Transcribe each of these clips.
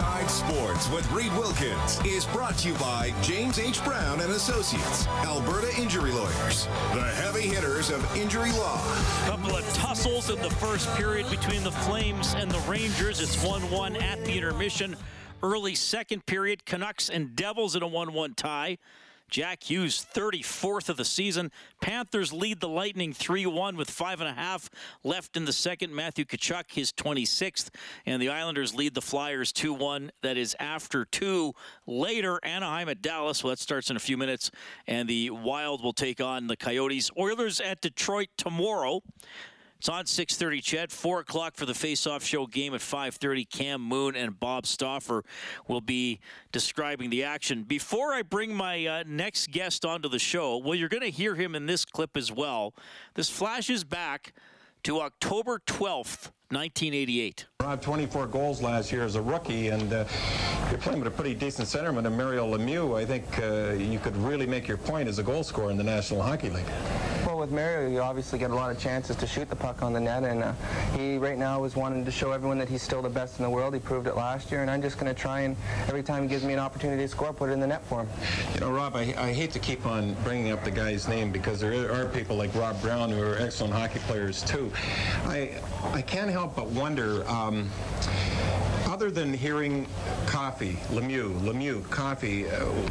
Inside Sports with Reid Wilkins is brought to you by James H. Brown and Associates, Alberta Injury Lawyers, the heavy hitters of injury law. Couple of tussles in the first period between the Flames and the Rangers. It's 1-1 at the intermission. Early second period, Canucks and Devils in a 1-1 tie. Jack Hughes, 34th of the season. Panthers lead the Lightning 3-1 with 5.5 left in the second. Matthew Tkachuk, his 26th. And the Islanders lead the Flyers 2-1. That is after 2. Later, Anaheim at Dallas. Well, that starts in a few minutes. And the Wild will take on the Coyotes. Oilers at Detroit tomorrow. It's on 6:30 CHED, 4 o'clock for the face-off show game at 5:30. Cam Moon and Bob Stoffer will be describing the action. Before I bring my next guest onto the show, well, you're going to hear him in this clip as well. This flashes back to October 12th, 1988. I have 24 goals last year as a rookie, and you're playing with a pretty decent centerman in Mario Lemieux. I think you could really make your point as a goal scorer in the National Hockey League. Well, with Mario, you obviously get a lot of chances to shoot the puck on the net, and he right now is wanting to show everyone that he's still the best in the world. He proved it last year, and I'm just going to try and, every time he gives me an opportunity to score, put it in the net for him. You know, Rob, I hate to keep on bringing up the guy's name because there are people like Rob Brown who are excellent hockey players, too. I can't help but wonder... other than hearing Coffey, Lemieux, Coffey,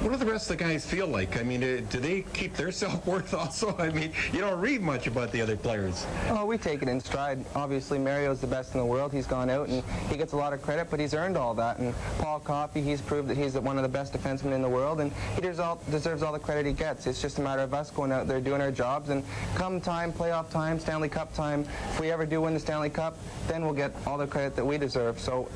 what do the rest of the guys feel like? I mean, do they keep their self-worth also? I mean, you don't read much about the other players. Oh, we take it in stride. Obviously, Mario's the best in the world. He's gone out and he gets a lot of credit, but he's earned all that. And Paul Coffey, he's proved that he's one of the best defensemen in the world, and he deserves all the credit he gets. It's just a matter of us going out there doing our jobs, and come time, playoff time, Stanley Cup time, if we ever do win the Stanley Cup, then we'll get all the credit that we deserve. So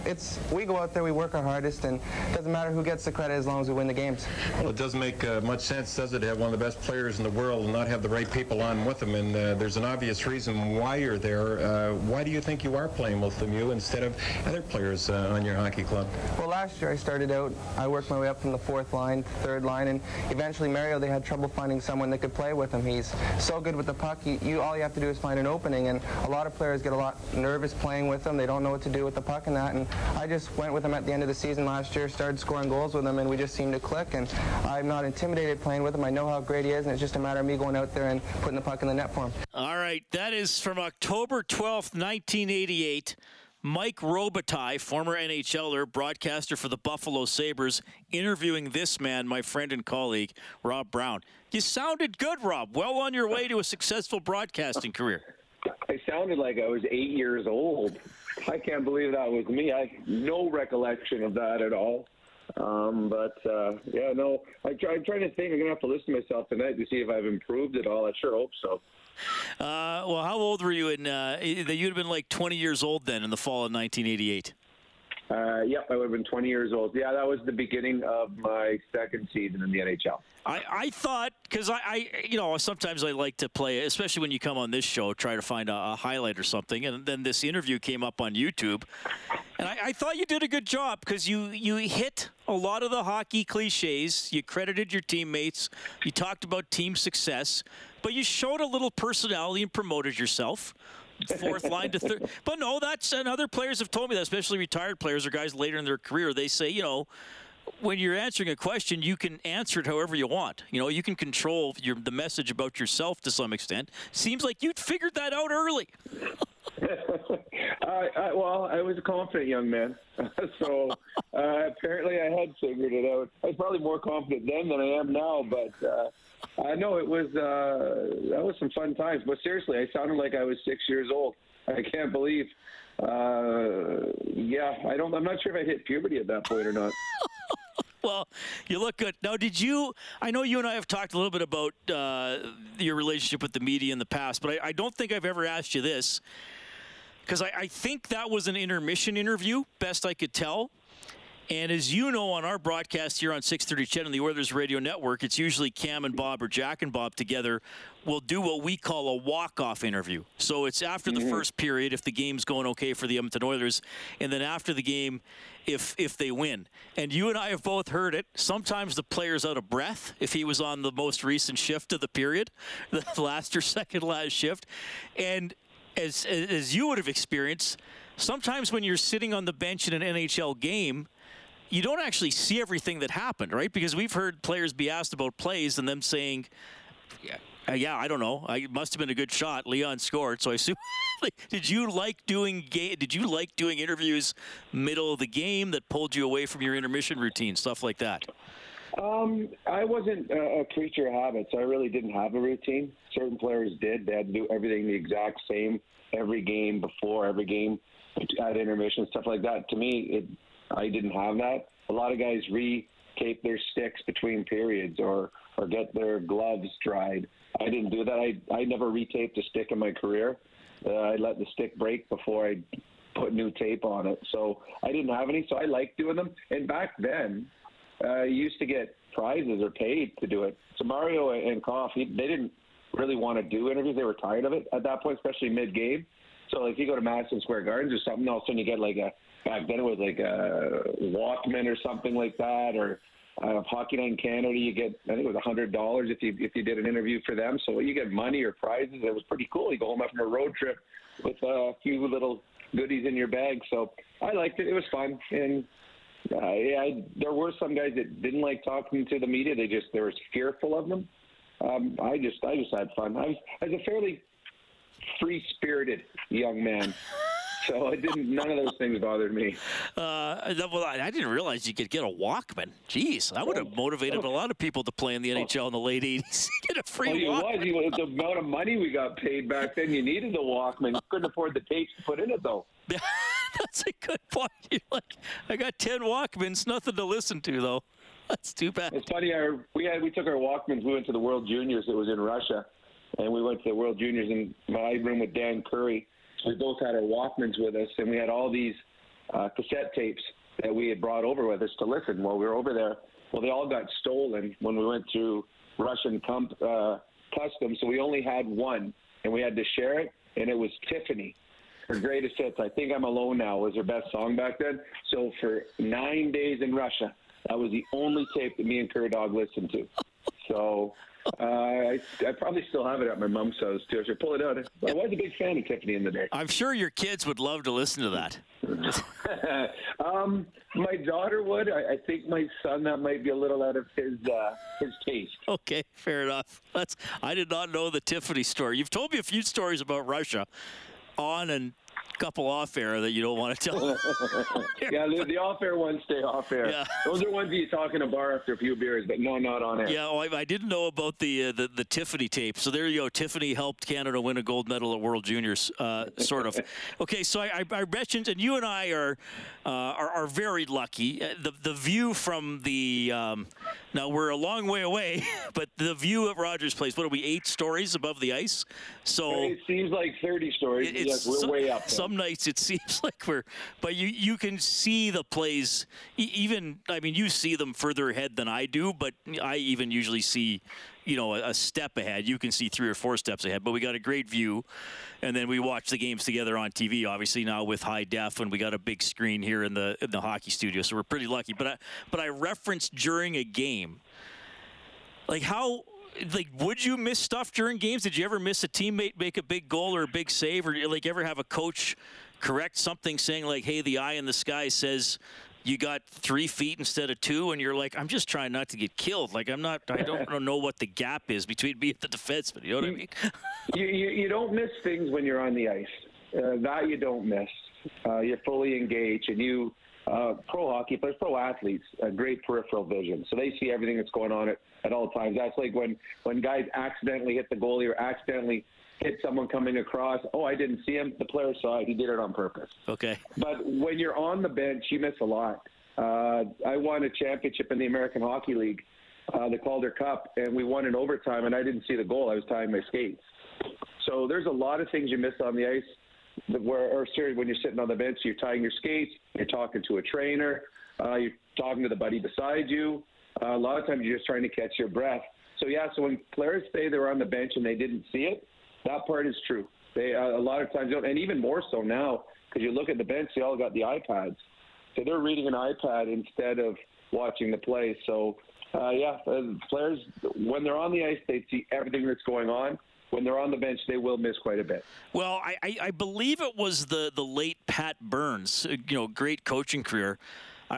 we go out there, we work our hardest, and it doesn't matter who gets the credit as long as we win the games. Well, it doesn't make much sense, does it, to have one of the best players in the world and not have the right people on with them, and there's an obvious reason why you're there. Why do you think you are playing with Lemieux instead of other players on your hockey club? Well, last year I started out, I worked my way up from the fourth line to third line, and eventually Mario, they had trouble finding someone that could play with him. He's so good with the puck, all you have to do is find an opening, and a lot of players get a lot nervous playing with him. They don't know what to do with the puck and that, and I just went with him at the end of the season last year, started scoring goals with him, and we just seemed to click, and I'm not intimidated playing with him. I know how great he is, and it's just a matter of me going out there and putting the puck in the net for him. All right, that is from October 12th, 1988. Mike Robitaille, former NHLer, broadcaster for the Buffalo Sabres, interviewing this man, my friend and colleague, Rob Brown. You sounded good, Rob. Well on your way to a successful broadcasting career. I sounded like I was 8 years old. I can't believe that was me. I have no recollection of that at all. I'm trying to think. I'm going to have to listen to myself tonight to see if I've improved at all. I sure hope so. Well, how old were you? You'd have been like 20 years old then in the fall of 1988. Yep, I would have been 20 years old. Yeah, that was the beginning of my second season in the NHL. I thought, because I sometimes I like to play, especially when you come on this show, try to find a highlight or something, and then this interview came up on YouTube, and I thought you did a good job because you hit a lot of the hockey cliches. You credited your teammates. You talked about team success, but you showed a little personality and promoted yourself. Fourth line to third. But no, that's, and other players have told me that, especially retired players or guys later in their career, they say, when you're answering a question, you can answer it however you want. You can control the message about yourself to some extent. Seems like you'd figured that out early. I was a confident young man. So apparently I had figured it out. I was probably more confident then than I am now, but... no, it was that was some fun times. But seriously, I sounded like I was 6 years old. I can't believe. I'm not sure if I hit puberty at that point or not. Well, you look good. Now, I know you and I have talked a little bit about your relationship with the media in the past, but I don't think I've ever asked you this, because I think that was an intermission interview, best I could tell. And as you know, on our broadcast here on 630 CHED on the Oilers Radio Network, it's usually Cam and Bob or Jack and Bob together will do what we call a walk-off interview. So it's after the first period if the game's going okay for the Edmonton Oilers, and then after the game if they win. And you and I have both heard it. Sometimes the player's out of breath if he was on the most recent shift of the period, the last or second last shift. And as you would have experienced, sometimes when you're sitting on the bench in an NHL game, you don't actually see everything that happened, right? Because we've heard players be asked about plays and them saying, yeah, I don't know. It must have been a good shot. Leon scored, so I assume. Did you like doing interviews middle of the game that pulled you away from your intermission routine, stuff like that? I wasn't a creature of habits. I really didn't have a routine. Certain players did. They had to do everything the exact same every game, before every game, at intermission, stuff like that. To me, I didn't have that. A lot of guys re-tape their sticks between periods or get their gloves dried. I didn't do that. I never retaped a stick in my career. I let the stick break before I put new tape on it. So I didn't have any, so I liked doing them. And back then, you used to get prizes or paid to do it. So Mario and Coffey, they didn't really want to do interviews. They were tired of it at that point, especially mid-game. So, like, you go to Madison Square Gardens or something, all of a sudden you get, like, back then it was, like, a Walkman or something like that, or Hockey Night in Canada, you get, I think it was $100 if you did an interview for them. So you get money or prizes. It was pretty cool. You go home after a road trip with a few little goodies in your bag. So I liked it. It was fun. And there were some guys that didn't like talking to the media. They were fearful of them. I just had fun. I was a fairly free-spirited young man. So none of those things bothered me. Well, I didn't realize you could get a Walkman. Jeez, that would have motivated a lot of people to play in the NHL in the late 80s. Get a free Walkman. The amount of money we got paid back then, you needed the Walkman. You couldn't afford the tapes to put in it, though. That's a good point. You're like, I got 10 Walkmans, nothing to listen to, though. That's too bad. It's funny, we took our Walkmans, we went to the World Juniors. It was in Russia. And we went to the World Juniors in my room with Dan Cleary. We both had our Walkmans with us, and we had all these cassette tapes that we had brought over with us to listen while we were over there. Well, they all got stolen when we went through Russian customs, so we only had one, and we had to share it, and it was Tiffany. Her greatest hits, I Think I'm Alone Now, was her best song back then. So for 9 days in Russia, that was the only tape that me and Cur Dog listened to. So I probably still have it at my mom's house, too. I should pull it out. I was a big fan of Tiffany in the day. I'm sure your kids would love to listen to that. My daughter would. I think my son, that might be a little out of his taste. Okay, fair enough. I did not know the Tiffany story. You've told me a few stories about Russia on and couple off-air that you don't want to tell. Yeah, the off-air ones stay off-air. Yeah. Those are ones that you talk in a bar after a few beers, but no, not on air. Yeah, I didn't know about the Tiffany tape. So there you go. Tiffany helped Canada win a gold medal at World Juniors, sort of. Okay, so I mentioned, and you and I are very lucky. The view from the now we're a long way away, but the view at Rogers Place. What are we? 8 stories above the ice. So it seems like 30 stories. Yes, we're way up. There. Some nights it seems like but you can see the plays. Even, I mean, you see them further ahead than I do, but I even usually see, you know, a step ahead. You can see 3 or 4 steps ahead, but we got a great view. And then we watch the games together on TV, obviously now with high def, and we got a big screen here in the hockey studio. So we're pretty lucky, but I referenced during a game, like would you miss stuff during games? Did you ever miss a teammate make a big goal or a big save, or like ever have a coach correct something, saying like, "Hey, the eye in the sky says you got 3 feet instead of 2," and you're like, "I'm just trying not to get killed. Like I don't know what the gap is between me and the defenseman." You know what I mean? You don't miss things when you're on the ice. That you don't miss. You're fully engaged, and you pro hockey players, pro athletes, great peripheral vision. So they see everything that's going on at all times. That's like when guys accidentally hit the goalie or accidentally hit someone coming across. Oh, I didn't see him. The player saw it. He did it on purpose. Okay. But when you're on the bench, you miss a lot. I won a championship in the American Hockey League, the Calder Cup, and we won in overtime, and I didn't see the goal. I was tying my skates. So there's a lot of things you miss on the ice. When you're sitting on the bench, you're tying your skates, you're talking to a trainer, you're talking to the buddy beside you. A lot of times you're just trying to catch your breath. So, yeah, so when players say they were on the bench and they didn't see it, that part is true. They a lot of times don't, and even more so now, because you look at the bench, they all got the iPads. So they're reading an iPad instead of watching the play. So, players, when they're on the ice, they see everything that's going on. When they're on the bench, they will miss quite a bit. Well, I believe it was the late Pat Burns, great coaching career.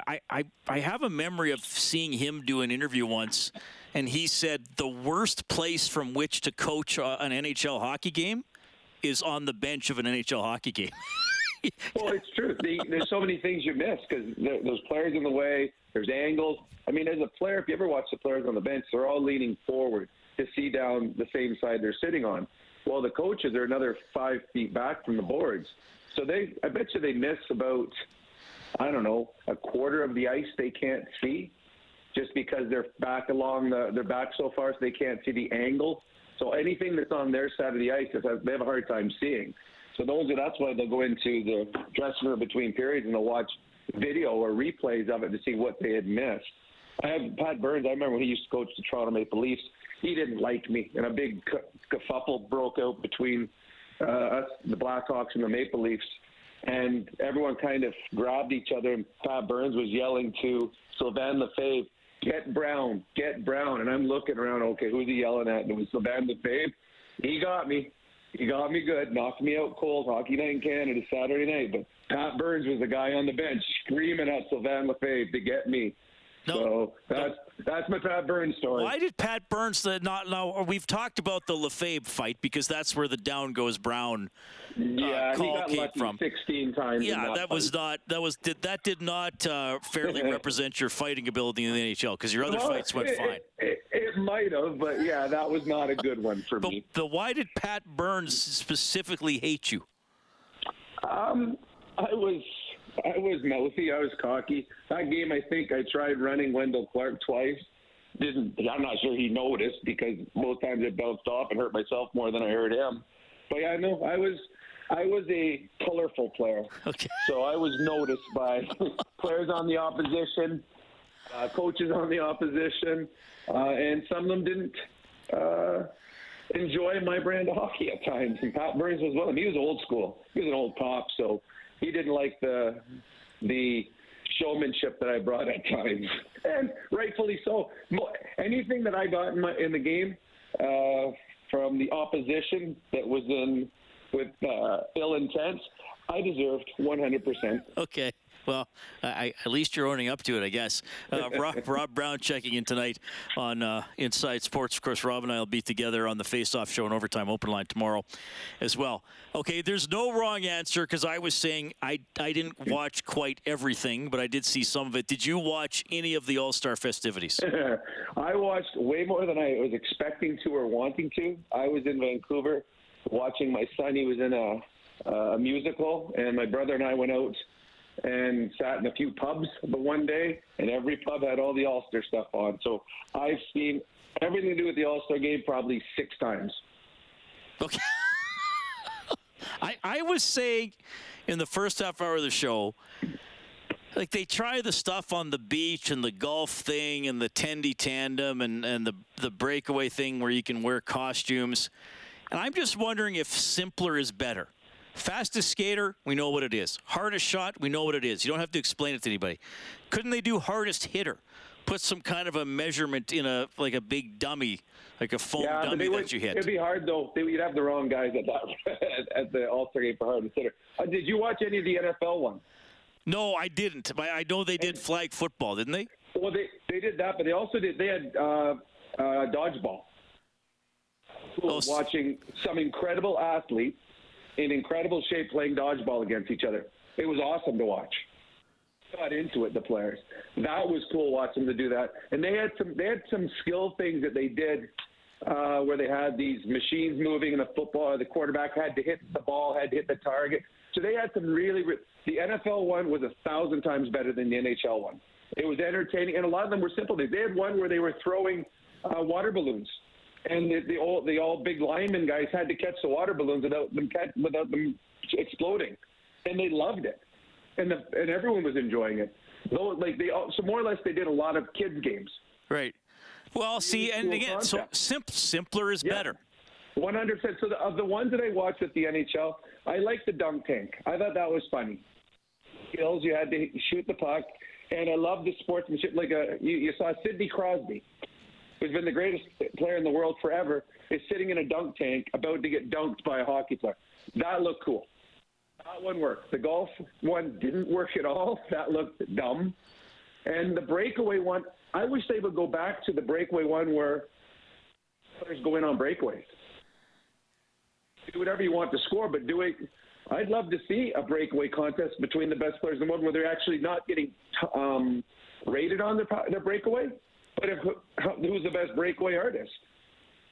I have a memory of seeing him do an interview once, and he said the worst place from which to coach an NHL hockey game is on the bench of an NHL hockey game. Well, it's true. There's so many things you miss because there's players in the way. There's angles. I mean, as a player, if you ever watch the players on the bench, they're all leaning forward to see down the same side they're sitting on. Well, the coaches are another 5 feet back from the boards. So I bet you they miss about, I don't know, a quarter of the ice they can't see just because they're back along they're back so far so they can't see the angle. So anything that's on their side of the ice, they have a hard time seeing. So that's why they'll go into the dressing room between periods and they'll watch video or replays of it to see what they had missed. I have Pat Burns. I remember when he used to coach the Toronto Maple Leafs. He didn't like me, and a big kerfuffle broke out between us, the Blackhawks, and the Maple Leafs. And everyone kind of grabbed each other, and Pat Burns was yelling to Sylvain Lefebvre, "Get Brown, get Brown." And I'm looking around, okay, who's he yelling at? And it was Sylvain Lefebvre. He got me. He got me good, knocked me out cold. Hockey Night in Canada, Saturday night. But Pat Burns was the guy on the bench screaming at Sylvain Lefebvre to get me. That's my Pat Burns story. Why did Pat Burns not know? We've talked about the Lefebvre fight because that's where the down goes Brown call he got came from. 16 times. Yeah, that fight was not. That did not fairly represent your fighting ability in the NHL because your other fights went fine. It might have, but yeah, that was not a good one for me. But why did Pat Burns specifically hate you? I was mouthy. I was cocky. That game, I think I tried running Wendell Clark twice. I'm not sure he noticed because both times I bounced off and hurt myself more than I hurt him. But yeah, no, I was a colorful player. Okay. So I was noticed by players on the opposition, coaches on the opposition, and some of them didn't enjoy my brand of hockey at times. And Pat Burns was one of them. He was old school. He was an old pop, so he didn't like the showmanship that I brought at times, and rightfully so. Anything that I got in the game from the opposition that was in with ill intent, I deserved 100%. Okay. Well, at least you're owning up to it, I guess. Rob Brown checking in tonight on Inside Sports. Of course, Rob and I will be together on the Face-Off Show and Overtime Open Line tomorrow as well. Okay, there's no wrong answer because I was saying I didn't watch quite everything, but I did see some of it. Did you watch any of the All-Star festivities? I watched way more than I was expecting to or wanting to. I was in Vancouver watching my son. He was in a musical, and my brother and I went out and sat in a few pubs but one day, and every pub had all the All-Star stuff on. So I've seen everything to do with the All-Star game probably 6 times. Okay. I was saying in the first half hour of the show, like they try the stuff on the beach and the golf thing and the tendy tandem and the breakaway thing where you can wear costumes. And I'm just wondering if simpler is better. Fastest skater, we know what it is. Hardest shot, we know what it is. You don't have to explain it to anybody. Couldn't they do hardest hitter? Put some kind of a measurement in a big dummy, like a foam dummy that you hit. It'd be hard though. You'd have the wrong guys at the All-Star game for hardest hitter. Did you watch any of the NFL ones? No, I didn't. I know they did flag football, didn't they? Well, they did that, but they also had dodgeball. Watching some incredible athletes in incredible shape playing dodgeball against each other. It was awesome to watch. Got into it, the players. That was cool watching them do that. And they had some skill things that they did where they had these machines moving and the quarterback had to hit the ball, had to hit the target. So they had some the NFL one was 1,000 times better than the NHL one. It was entertaining, and a lot of them were simple things. They had one where they were throwing water balloons. And the big lineman guys had to catch the water balloons without them exploding, and they loved it, and everyone was enjoying it. So more or less they did a lot of kids games. Right. Well, see, and again, concept. So simpler is better. 100%. So of the ones that I watched at the NHL, I liked the dunk tank. I thought that was funny. Skills, you had to shoot the puck, and I loved the sportsmanship. Like you saw Sidney Crosby, who's been the greatest player in the world forever, is sitting in a dunk tank about to get dunked by a hockey player. That looked cool. That one worked. The golf one didn't work at all. That looked dumb. And the breakaway one, I wish they would go back to the breakaway one where players go in on breakaways. Do whatever you want to score, but do it. I'd love to see a breakaway contest between the best players in the world where they're actually not getting rated on their breakaway. But who's the best breakaway artist?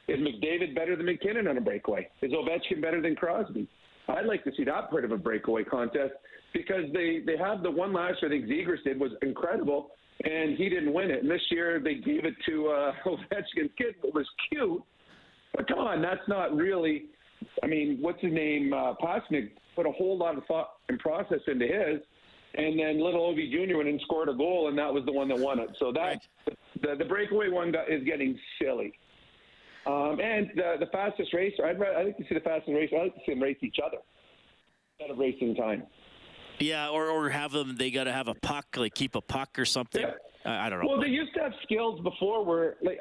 Is McDavid better than McKinnon on a breakaway? Is Ovechkin better than Crosby? I'd like to see that part of a breakaway contest because they have the one last year I think Zegers did was incredible, and he didn't win it. And this year they gave it to Ovechkin's kid. It was cute, but come on, that's not really – I mean, what's his name? Pasnick put a whole lot of thought and process into his, and then little Ovi Jr. went and scored a goal, and that was the one that won it. So that the breakaway one is getting silly. And the fastest racer, I like to see the fastest racer. I like to see them race each other instead of racing time. Yeah, or have them. They got to have a puck, like keep a puck or something. Yeah. I don't know. Well, they used to have skills before, where like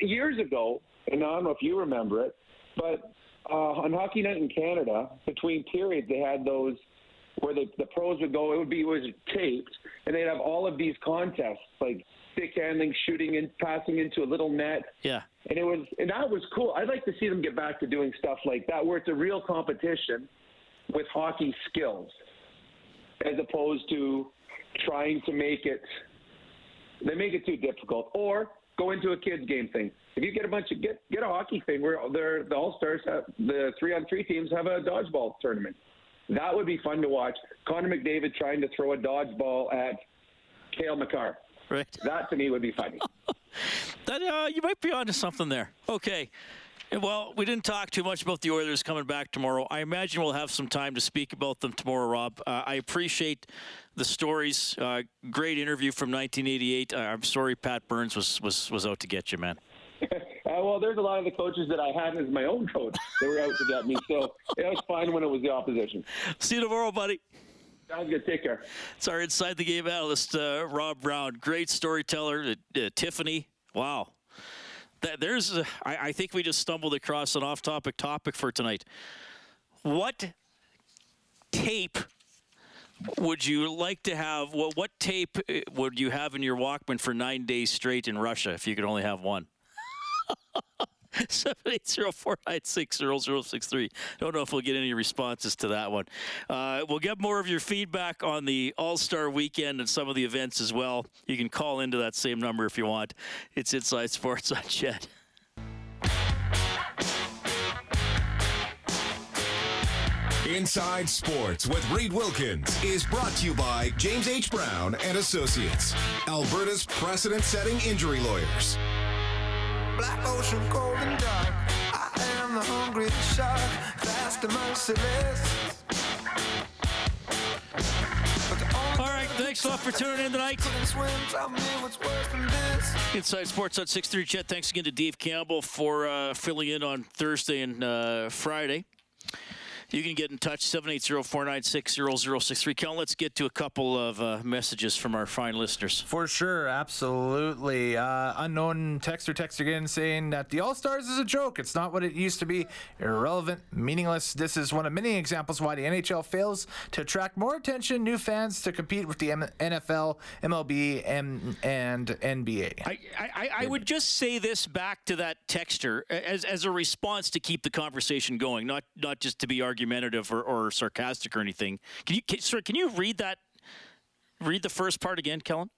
years ago, and I don't know if you remember it, but. On Hockey Night in Canada, between periods, they had those where the pros would go. It was taped, and they'd have all of these contests, like stick handling, shooting, and passing into a little net. Yeah, and that was cool. I'd like to see them get back to doing stuff like that, where it's a real competition with hockey skills, as opposed to trying to make it. They make it too difficult, or go into a kids game thing. If you get a bunch of get a hockey thing where the All-Stars, the 3-on-3 teams have a dodgeball tournament. That would be fun to watch. Connor McDavid trying to throw a dodgeball at Kale Makar. Right. That to me would be funny. That you might be onto something there. Okay. Well, we didn't talk too much about the Oilers coming back tomorrow. I imagine we'll have some time to speak about them tomorrow, Rob. I appreciate the stories. Great interview from 1988. I'm sorry Pat Burns was out to get you, man. Well, there's a lot of the coaches that I had as my own coach. They were out to get me, so it was fine when it was the opposition. See you tomorrow, buddy. Sounds good. Take care. It's our Inside the Game analyst, Rob Brown. Great storyteller. Tiffany. Wow. I think we just stumbled across an off-topic topic for tonight. What tape would you like to have? What tape would you have in your Walkman for 9 days straight in Russia if you could only have one? 780-496-0063. Don't know if we'll get any responses to that one. We'll get more of your feedback on the All-Star Weekend and some of the events as well. You can call into that same number if you want. It's Inside Sports on CHED. Inside Sports with Reid Wilkins is brought to you by James H. Brown and Associates, Alberta's precedent-setting injury lawyers. Black ocean, cold and dark. I am the hungry shark, fast and merciless. All right, thanks a lot for tuning in tonight. Inside Sports on 630 CHED. Thanks again to Dave Campbell for filling in on Thursday and Friday. You can get in touch, 780-496-0063. Kel, let's get to a couple of messages from our fine listeners. For sure, absolutely. Unknown texter again saying that the All-Stars is a joke. It's not what it used to be. Irrelevant, meaningless. This is one of many examples why the NHL fails to attract more attention, new fans to compete with the NFL, MLB, and NBA. I would just say this back to that texter as a response to keep the conversation going, not just to be arguing. Argumentative or sarcastic or anything. Can you read that? Read the first part again, Kellen.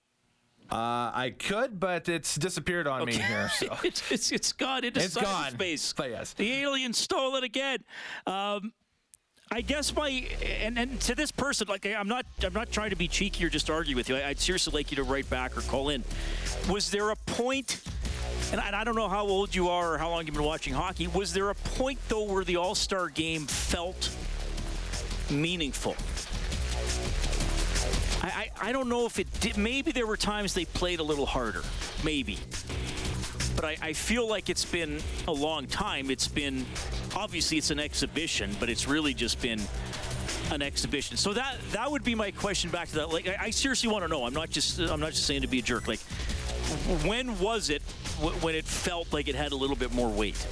I could, but it's disappeared on me here. So. it's gone into cyberspace. Space. But yes. The alien stole it again. I guess and to this person, like I'm not trying to be cheeky or just argue with you. I'd seriously like you to write back or call in. Was there a point? And I don't know how old you are or how long you've been watching hockey. Was there a point, though, where the All-Star game felt meaningful? I don't know if it did. Maybe there were times they played a little harder. Maybe. But I feel like it's been a long time. It's been, obviously, it's an exhibition, but it's really just been an exhibition. So that would be my question back to that. Like, I seriously want to know. I'm not just saying to be a jerk. Like, when was it felt like it had a little bit more weight?